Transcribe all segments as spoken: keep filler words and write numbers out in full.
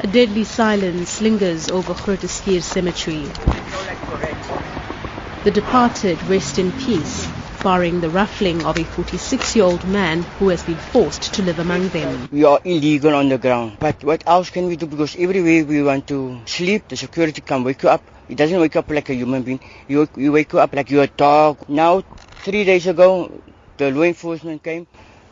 A deadly silence lingers over Groote Schuur Cemetery. The departed rest in peace, barring the ruffling of a forty-six-year-old man who has been forced to live among them. We are illegal on the ground, but what else can we do? Because everywhere we want to sleep, the security can wake you up. It doesn't wake you up like a human being. You, you wake you up like you're a dog. Now, three days ago, the law enforcement came.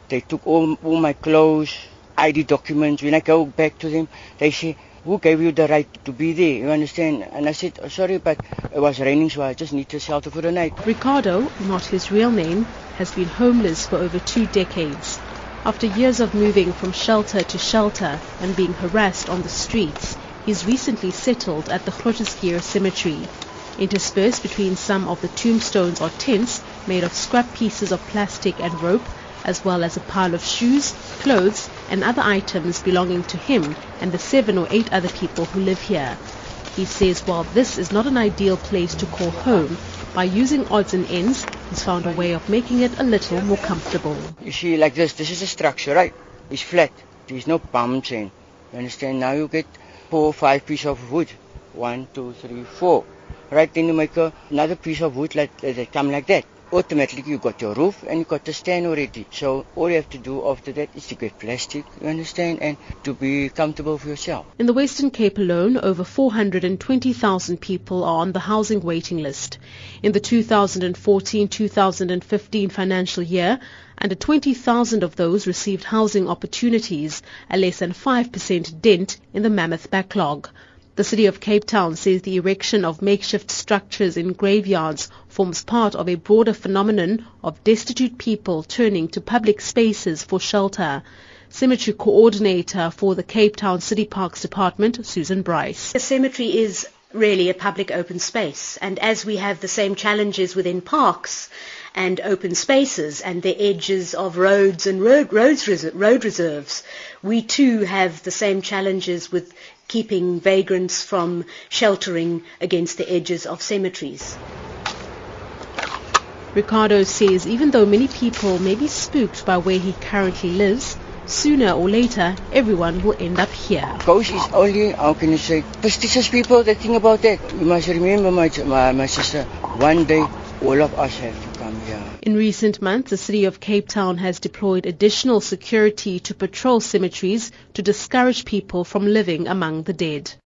They took all, all my clothes, I D documents. When I go back to them, they say, who gave you the right to be there? You understand? And I said, oh, sorry, but it was raining, so I just need a shelter for the night. Ricardo, not his real name, has been homeless for over two decades. After years of moving from shelter to shelter and being harassed on the streets, he's recently settled at the Groote Schuur Cemetery. Interspersed between some of the tombstones are tents made of scrap pieces of plastic and rope, as well as a pile of shoes, clothes and other items belonging to him and the seven or eight other people who live here. He says while this is not an ideal place to call home, by using odds and ends, he's found a way of making it a little more comfortable. You see, like this, this is a structure, right? It's flat. There's no bumps in. You understand? Now you get four or five pieces of wood. One, two, three, four. Right, then you make a, another piece of wood like, that come like that. Automatically you got your roof and you got the stand already. So all you have to do after that is to get plastic, you understand, and to be comfortable for yourself. In the Western Cape alone, over four hundred twenty thousand people are on the housing waiting list. In the two thousand fourteen two thousand fifteen financial year, under twenty thousand of those received housing opportunities, a less than five percent dent in the mammoth backlog. The city of Cape Town says the erection of makeshift structures in graveyards forms part of a broader phenomenon of destitute people turning to public spaces for shelter. Cemetery coordinator for the Cape Town City Parks Department, Susan Bryce. The cemetery is really a public open space, and as we have the same challenges within parks and open spaces and the edges of roads and road, roads, road reserves, we too have the same challenges with keeping vagrants from sheltering against the edges of cemeteries. Ricardo says even though many people may be spooked by where he currently lives, sooner or later everyone will end up here. Ghost is only, how can you say, prestigious people that think about that. You must remember, my, my, my sister, one day all of us have to come here. In recent months, the city of Cape Town has deployed additional security to patrol cemeteries to discourage people from living among the dead.